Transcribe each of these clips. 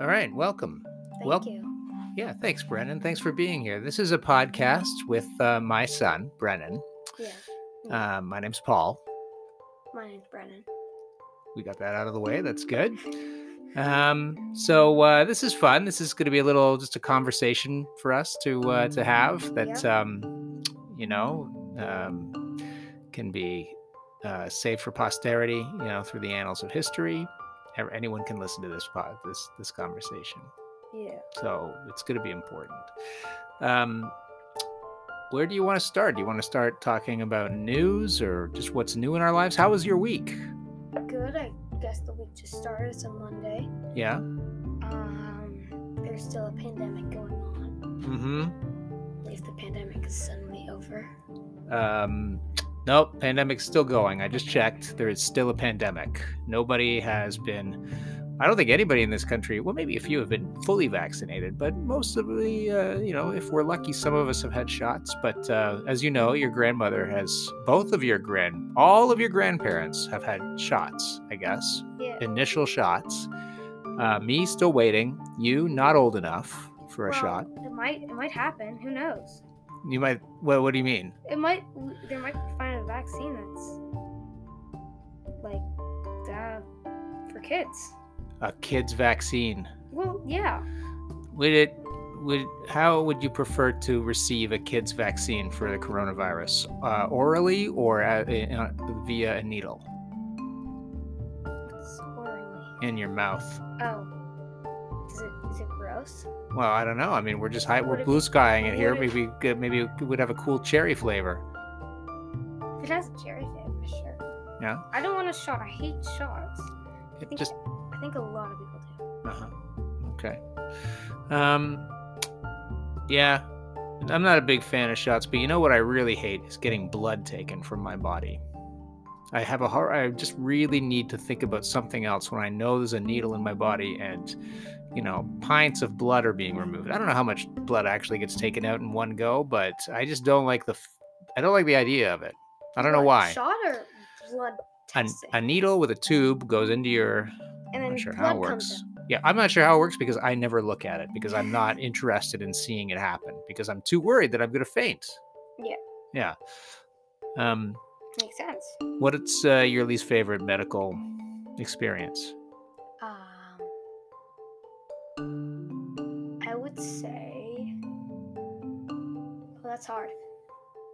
All right, welcome. Thank you. Yeah, thanks, Brennan. Thanks for being here. This is a podcast with my son, Brennan. Yeah. My name's Paul. My name's Brennan. We got that out of the way. That's good. So this is fun. This is going to be just a conversation for us to have that, can be saved for posterity, through the annals of history. Anyone can listen to this conversation. Yeah. So it's going to be important. Where do you want to start? Do you want to start talking about news or just what's new in our lives? How was your week? Good. I guess the week just started. It's a Monday. Yeah. There's still a pandemic going on. Mm-hmm. At least the pandemic is suddenly over. Nope, pandemic's still going. I just checked. There is still a pandemic. Nobody has been... I don't think anybody in this country, well, maybe a few have been fully vaccinated, but most of the, if we're lucky, some of us have had shots. But as you know, your grandmother has, all of your grandparents have had shots, I guess. Yeah. Initial shots. Me still waiting. You not old enough for a shot. It might happen. Who knows? You might, well, what do you mean? There might find a vaccine that's like that for kids. A kid's vaccine. Well, yeah. How would you prefer to receive a kid's vaccine for the coronavirus? Orally or via a needle? What's orally? In your mouth. Oh. Is it gross? Well, I don't know. I mean, we're blue skying it here. Maybe it would have a cool cherry flavor. If it has a cherry flavor, sure. Yeah? I don't want a shot. I hate shots. I think a lot of people do. Uh-huh. Okay. Yeah, I'm not a big fan of shots, but you know what I really hate is getting blood taken from my body. I just really need to think about something else when I know there's a needle in my body and, pints of blood are being removed. I don't know how much blood actually gets taken out in one go, but I just don't like I don't like the idea of it. I don't know why. Shot or blood testing? A needle with a tube goes into your... And I'm not sure how it works. Yeah, I'm not sure how it works because I never look at it because I'm not interested in seeing it happen because I'm too worried that I'm going to faint. Yeah. Makes sense. What's your least favorite medical experience? I would say... Well, that's hard.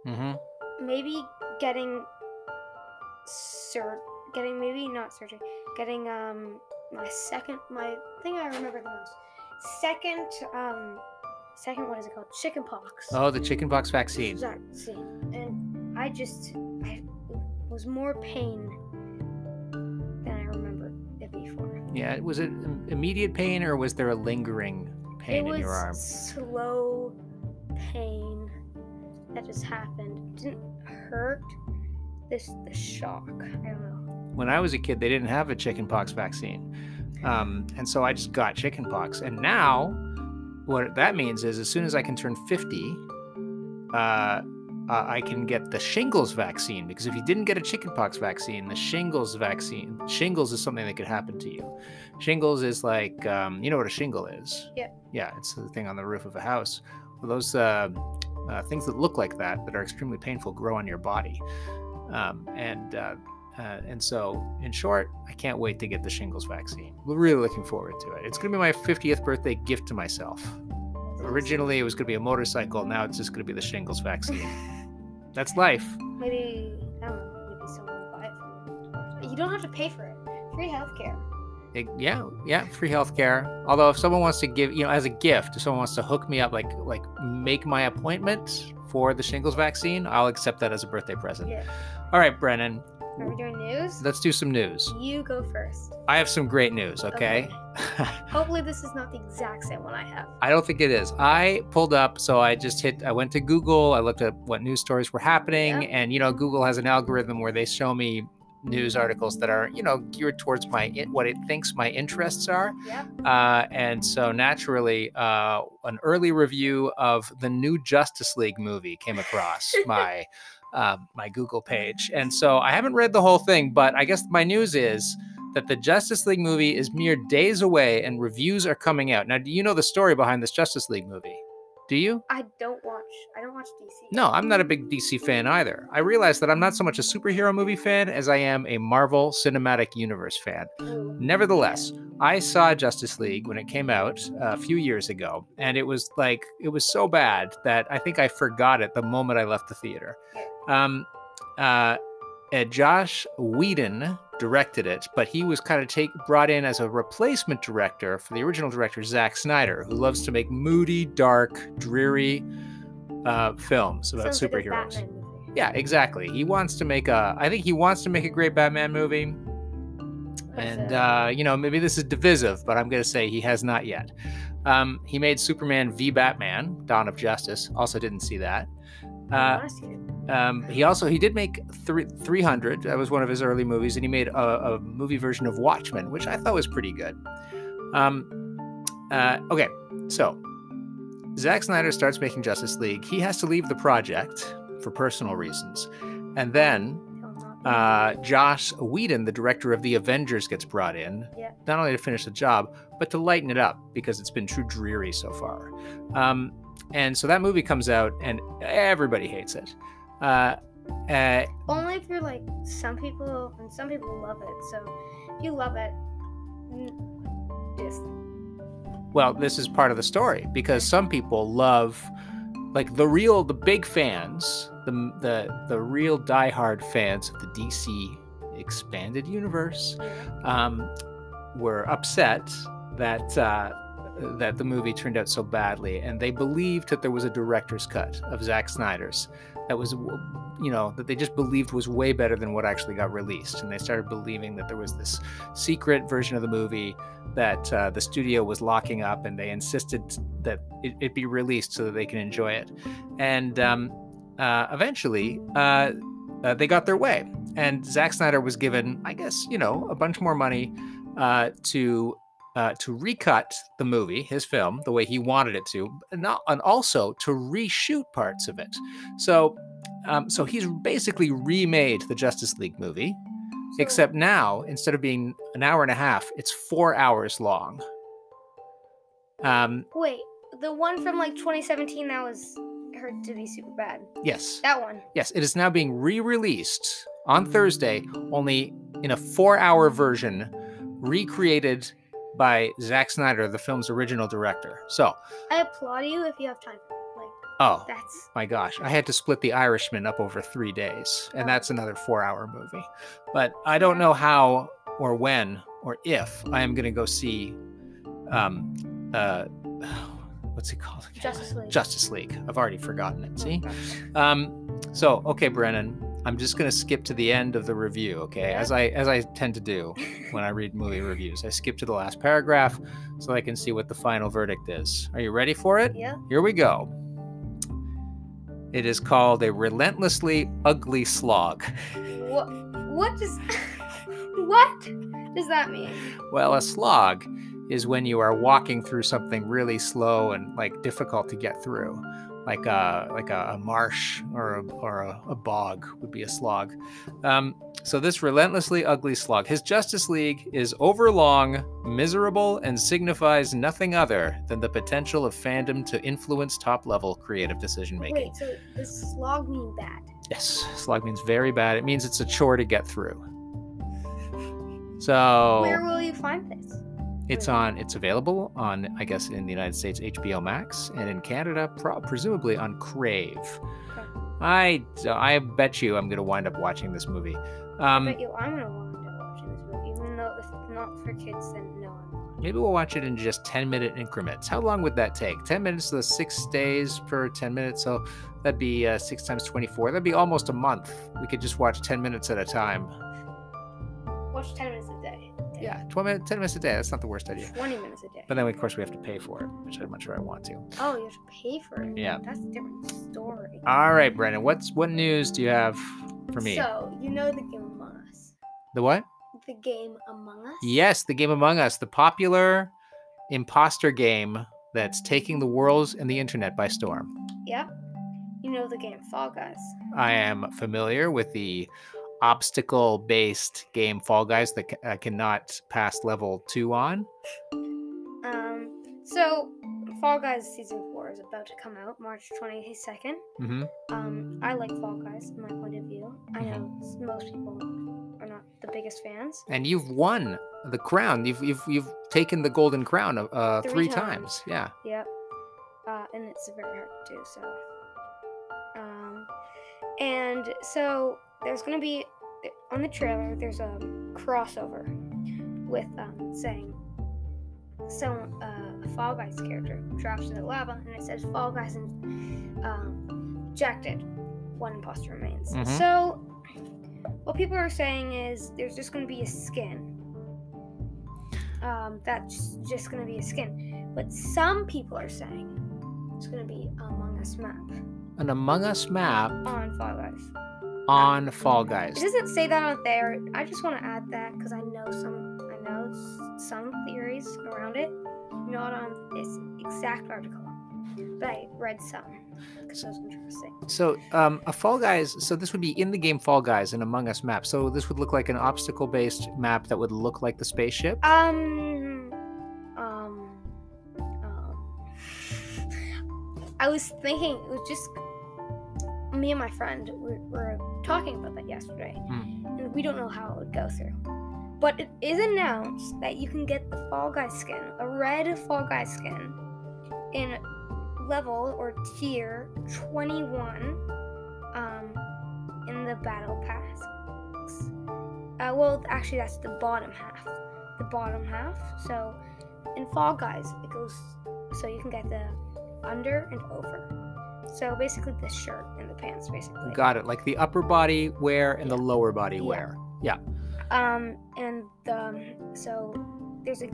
Mm-hmm. Maybe getting what is it called? Chickenpox. Oh, the chickenpox vaccine. And I was more pain than I remembered it before. Yeah, was it immediate pain or was there a lingering pain in your arm? It was slow pain that just happened. It didn't hurt. The shock. I don't know. When I was a kid, they didn't have a chickenpox vaccine. And so I just got chickenpox. And now what that means is as soon as I can turn 50, I can get the shingles vaccine. Because if you didn't get a chickenpox vaccine, the shingles vaccine, shingles is something that could happen to you. Shingles is like, you know what a shingle is? Yeah. Yeah, it's the thing on the roof of a house. Well, those things that look like that are extremely painful, grow on your body. And so, in short, I can't wait to get the shingles vaccine. We're really looking forward to it. It's going to be my 50th birthday gift to myself. Originally, it was going to be a motorcycle. Now it's just going to be the shingles vaccine. That's life. Maybe, I don't know, maybe someone will buy it for you. You don't have to pay for it. Free healthcare. Yeah, free healthcare. Although, if someone wants to give, as a gift, if someone wants to hook me up, like make my appointment for the shingles vaccine, I'll accept that as a birthday present. Yeah. All right, Brennan. Are we doing news? Let's do some news. You go first. I have some great news, okay. Hopefully this is not the exact same one I have. I don't think it is. I pulled up, so I went to Google, I looked at what news stories were happening, and Google has an algorithm where they show me news articles that are, geared towards what it thinks my interests are. Yeah. And so naturally, an early review of the new Justice League movie came across my Google page. And so I haven't read the whole thing, but I guess my news is that the Justice League movie is mere days away and reviews are coming out. Now, do you know the story behind this Justice League movie? Do you? I don't watch DC. No, I'm not a big DC fan either. I realize that I'm not so much a superhero movie fan as I am a Marvel Cinematic Universe fan. Ooh. Nevertheless, I saw Justice League when it came out a few years ago, and it was so bad that I think I forgot it the moment I left the theater. Josh Whedon directed it, but he was kind of brought in as a replacement director for the original director, Zack Snyder, who loves to make moody, dark, dreary films about superheroes. Like yeah, exactly. He wants to make a great Batman movie. And, maybe this is divisive, but I'm going to say he has not yet. He made Superman v. Batman, Dawn of Justice. Also didn't see that. He did make 300. That was one of his early movies, and he made a movie version of Watchmen, which I thought was pretty good. So Zack Snyder starts making Justice League. He has to leave the project for personal reasons, and then Josh Whedon, the director of The Avengers, gets brought in, not only to finish the job, but to lighten it up because it's been too dreary so far. And so that movie comes out, and everybody hates it. Only through some people, and some people love it. So if you love it, just... Well, this is part of the story, because some people love, the big fans, the real diehard fans of the DC expanded universe, were upset that the movie turned out so badly, and they believed that there was a director's cut of Zack Snyder's that was, that they just believed was way better than what actually got released, and they started believing that there was this secret version of the movie that the studio was locking up, and they insisted that it be released so that they can enjoy it. And eventually they got their way, and Zack Snyder was given, I guess, a bunch more money to recut the movie, his film, the way he wanted it to, and also to reshoot parts of it. So he's basically remade the Justice League movie, except now, instead of being an hour and a half, it's 4 hours long. Wait, the one from 2017 that was heard to be super bad. Yes. That one. Yes, it is now being re-released on Thursday, only in a 4-hour version, recreated by Zack Snyder, the film's original director. So I applaud you if you have time. My gosh. I had to split The Irishman up over 3 days, and that's another 4-hour movie. But I don't know how or when or if I am going to go see, what's it called again? Justice League. I've already forgotten it. See? Okay, Brennan. I'm just going to skip to the end of the review, okay? As I tend to do when I read movie reviews. I skip to the last paragraph so I can see what the final verdict is. Are you ready for it? Yeah. Here we go. It is called a relentlessly ugly slog. What does that mean? Well, a slog is when you are walking through something really slow and difficult to get through. Like a marsh or a bog would be a slog. So this relentlessly ugly slog. His Justice League is overlong, miserable, and signifies nothing other than the potential of fandom to influence top-level creative decision-making. Wait, so does slog mean bad? Yes, slog means very bad. It means it's a chore to get through. So... Where will you find this? It's available on, I guess, in the United States, HBO Max, and in Canada, presumably on Crave. Okay. I bet you I'm going to wind up watching this movie. I bet you I'm going to wind up watching this movie, even though if it's not for kids, then no, I'm not. Maybe we'll watch it in just 10-minute increments. How long would that take? 10 minutes, so 6 days per 10 minutes, so that'd be 6 times 24. That'd be almost a month. We could just watch 10 minutes at a time. Watch 10 minutes a day. Yeah, 10 minutes a day. That's not the worst idea. 20 minutes a day. But then, of course, we have to pay for it, which I'm not sure I want to. Oh, you have to pay for it? Yeah. That's a different story. All right, Brennan, what news do you have for me? So, you know the game Among Us. The what? The game Among Us? Yes, the game Among Us, the popular imposter game that's taking the world and the internet by storm. Yep. You know the game Fall Guys. I am familiar with the obstacle-based game Fall Guys that cannot pass level 2 on? So Fall Guys Season 4 is about to come out March 22nd. Mm-hmm. I like Fall Guys from my point of view. I know most people are not the biggest fans. And you've won the crown. You've taken the golden crown three times. Yeah. Yep. And it's very hard to do, so. And so there's going to be, on the trailer, there's a crossover with saying, a Fall Guys character drops in the lava, and it says Fall Guys ejected. One imposter remains. Mm-hmm. So what people are saying is there's just going to be a skin. That's just going to be a skin. But some people are saying it's going to be Among Us map. An Among Us map? On Fall Guys. On Fall Guys. It doesn't say that out there. I just want to add that because I know some theories around it. Not on this exact article, but I read some because it was interesting. So a Fall Guys, so this would be in the game Fall Guys, an Among Us map. So this would look like an obstacle-based map that would look like the spaceship? I was thinking, it was just me and my friend were talking about that yesterday, and we don't know how it would go through. But it is announced that you can get the Fall Guys skin, a red Fall Guys skin, in level or tier 21 in the battle pass. Well, actually, that's the bottom half. So in Fall Guys, it goes, so you can get the under and over. So basically the shirt and the pants, basically. Got it. Like the upper body wear and the lower body wear. Yeah. So there's a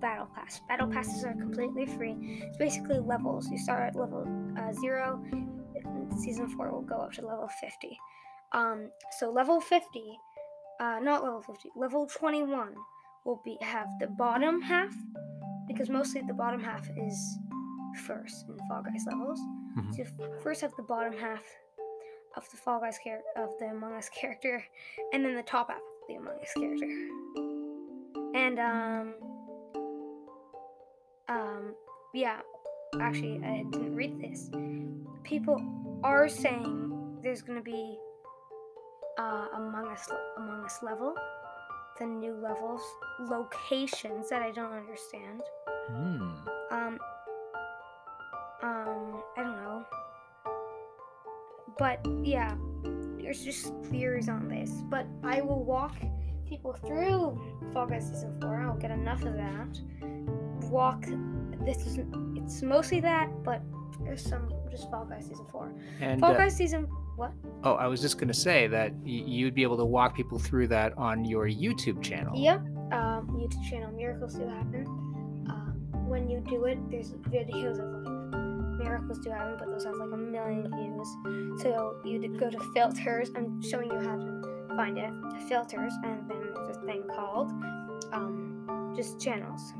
battle pass. Battle passes are completely free. It's basically levels. You start at level 0. Season 4 will go up to level 50. So level 50, not level 50, level 21 will have the bottom half, because mostly the bottom half is first in Fall Guys levels. Mm-hmm. So you first have the bottom half of the Fall Guys of the Among Us character, and then the top half. The Among Us character. And actually I didn't read this. People are saying there's gonna be Among Us level, the new levels, locations that I don't understand. I don't know. But yeah. There's just theories on this, but I will walk people through Fall Guys Season 4. I'll get enough of that. It's mostly that, but there's some just Fall Guys Season 4. And Fall Guys Season, what? Oh, I was just going to say that you'd be able to walk people through that on your YouTube channel. Yep, YouTube channel, Miracles Do Happen. When you do it, there's videos of Miracles Do Happen, but those have like a million views. So you go to filters. I'm showing you how to find it. Filters, and then there's a thing called just channels.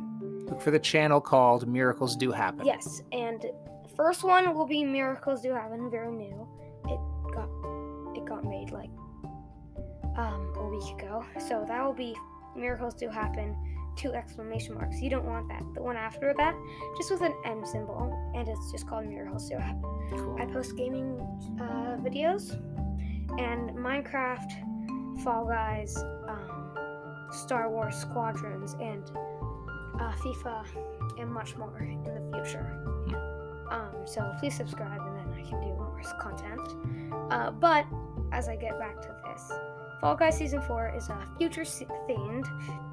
Look for the channel called Miracles Do Happen. Yes, and the first one will be Miracles Do Happen, very new. It got made like a week ago. So that will be Miracles Do Happen. 2 exclamation marks. You don't want that. The one after that, just with an M symbol, and it's just called Miracles Do Happen. Cool. I post gaming videos, and Minecraft, Fall Guys, Star Wars Squadrons, and FIFA, and much more in the future. So please subscribe, and then I can do more content. But as I get back to this, Fall Guys Season 4 is a future-themed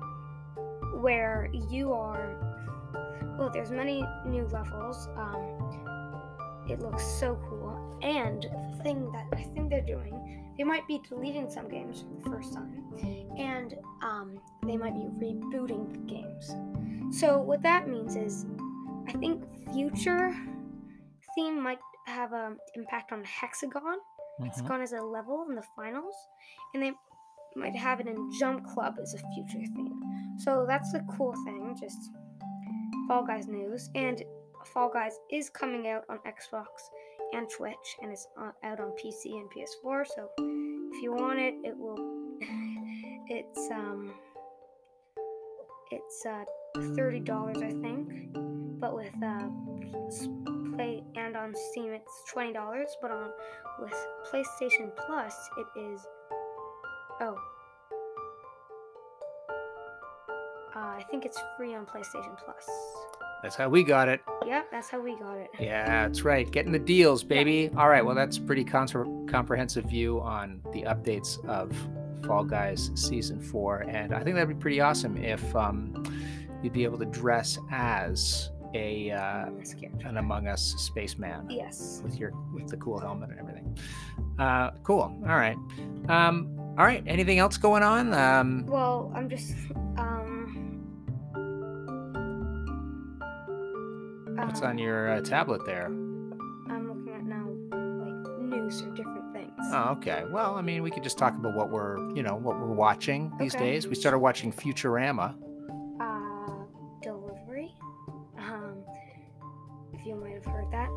where you are, well, there's many new levels. It looks so cool. And the thing that I think they're doing, they might be deleting some games for the first time, and they might be rebooting the games. So what that means is, I think future theme might have an impact on Hexagon. Mm-hmm. Hexagon is a level in the finals, and they might have it in Jump Club as a future theme. So that's the cool thing, just Fall Guys news. And Fall Guys is coming out on Xbox and Twitch, and it's out on PC and PS4, so if you want it, it will, it's $30, I think, but with, Play and on Steam it's $20, but on with PlayStation Plus it is I think it's free on PlayStation Plus. That's how we got it. Yeah, that's how we got it. Yeah, that's right. Getting the deals, baby. Yeah. All right, well, that's a pretty comprehensive view on the updates of Fall Guys Season 4, and I think that'd be pretty awesome if you'd be able to dress as an Among Us spaceman. Yes. With the cool helmet and everything. Cool. All right. Anything else going on? Well, I'm just. What's on your tablet there? I'm looking at now, like, news or different things. Oh, okay. Well, I mean, we could just talk about what we're watching these days. We started watching Futurama. You might have heard that.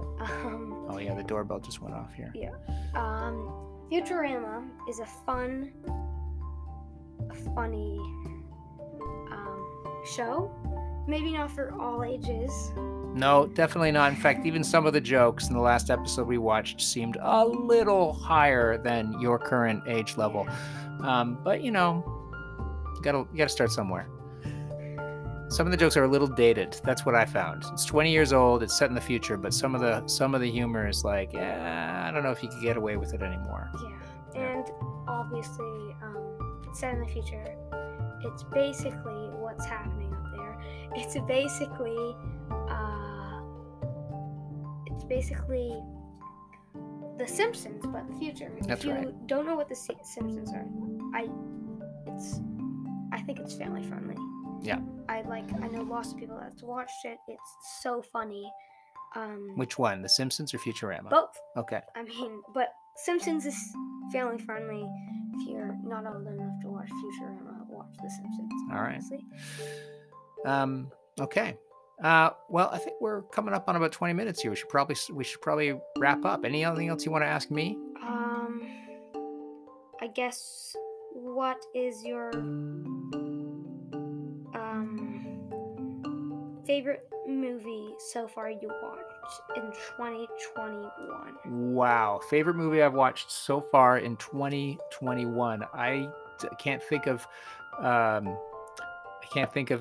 Oh yeah, the doorbell just went off here. Yeah. Futurama is a funny show. Maybe not for all ages. No, definitely not. In fact, even some of the jokes in the last episode we watched seemed a little higher than your current age level. But you gotta start somewhere. Some of the jokes are a little dated. That's what I found. It's 20 years old. It's set in the future, but some of the humor is like, I don't know if you could get away with it anymore. Yeah, and obviously, it's set in the future. It's basically what's happening up there. It's basically The Simpsons, but the future. That's right. If you don't know what The Simpsons are, I think it's family friendly. Yeah. I know lots of people that's watched it. It's so funny. Which one? The Simpsons or Futurama? Both. Okay. I mean, but Simpsons is family friendly. If you're not old enough to watch Futurama, watch The Simpsons. All right. Okay. Well, I think we're coming up on about 20 minutes here. We should probably wrap up. Anything else you want to ask me? I guess, what is your favorite movie so far you watched in 2021? Wow, favorite movie I've watched so far in 2021. I can't think of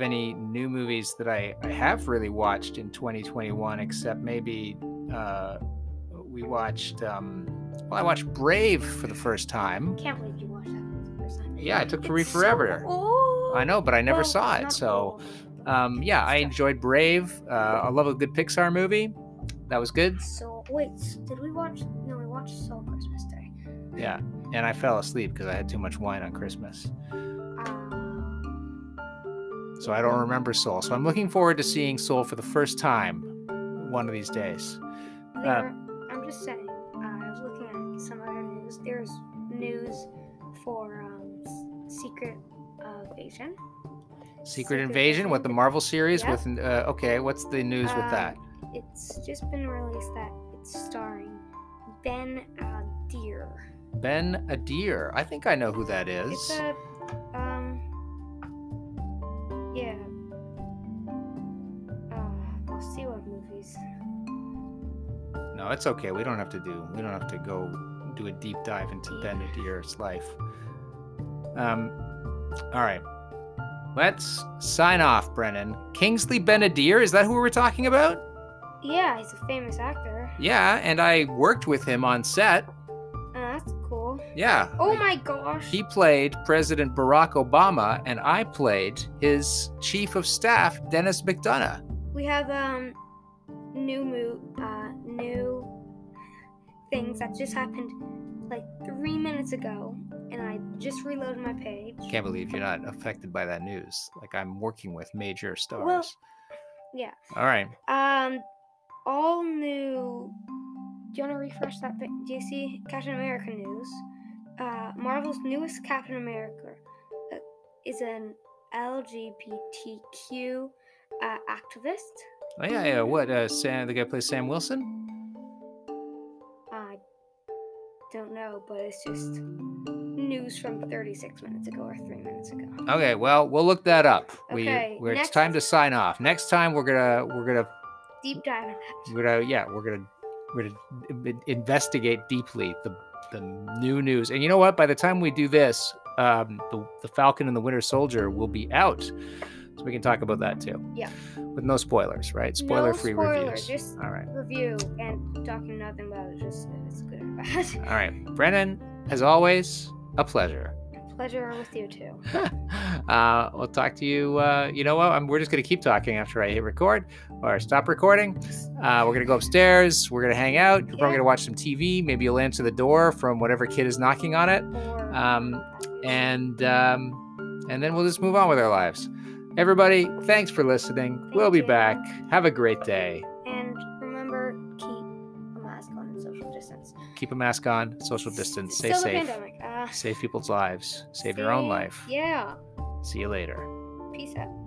any new movies that I have really watched in 2021, except maybe we watched. I watched Brave for the first time. Can't believe you watched that for the first time. Yeah, it took for me forever. So old. I know, but I never saw it, so. Yeah, I enjoyed Brave. I love a good Pixar movie. That was good. So, wait, did we watch? No, we watched Soul Christmas Day. Yeah, and I fell asleep because I had too much wine on Christmas. So I don't remember Soul. So I'm looking forward to seeing Soul for the first time one of these days. I'm just saying, I was looking at some other news. There's news for Secret Invasion. Secret Invasion, what, the Marvel series? Yeah. With what's the news with that? It's just been released that it's starring Benadir. Benadir, I think I know who that is. It's a, I'll see what movies. No, it's okay. We don't have to go do a deep dive into Benadir's life. All right. Let's sign off, Brennan. Kingsley Benadir, is that who we're talking about? Yeah, he's a famous actor. Yeah, and I worked with him on set. That's cool. Yeah. Oh my gosh. He played President Barack Obama, and I played his chief of staff, Dennis McDonough. We have new things that just happened like 3 minutes ago. And I just reloaded my page. Can't believe you're not affected by that news. Like, I'm working with major stars. Well, yeah. All right. All new. Do you want to refresh that? Do you see Captain America news? Marvel's newest Captain America is an LGBTQ activist. Oh yeah. What? The guy plays Sam Wilson. don't know, but it's just news from 36 minutes ago or 3 minutes ago. Okay, well, we'll look that up. Okay, it's time to sign off. Next time we're gonna deep dive. We're gonna investigate deeply the new news. And you know what? By the time we do this, the Falcon and the Winter Soldier will be out, so we can talk about that too. Yeah. With no spoilers, right? Spoiler-free reviews. Just all right. Review and talking nothing about it. Just if it's good or bad. All right, Brennan. As always, a pleasure. Pleasure with you too. We'll talk to you. You know what? We're just going to keep talking after I hit record or stop recording. We're going to go upstairs. We're going to hang out. You're probably going to watch some TV. Maybe you'll answer the door from whatever kid is knocking on it. And then we'll just move on with our lives. Everybody, thanks for listening. We'll be back. Have a great day. And remember, keep a mask on and social distance. Keep a mask on, social distance. Stay safe. Save people's lives. Save your own life. Yeah. See you later. Peace out.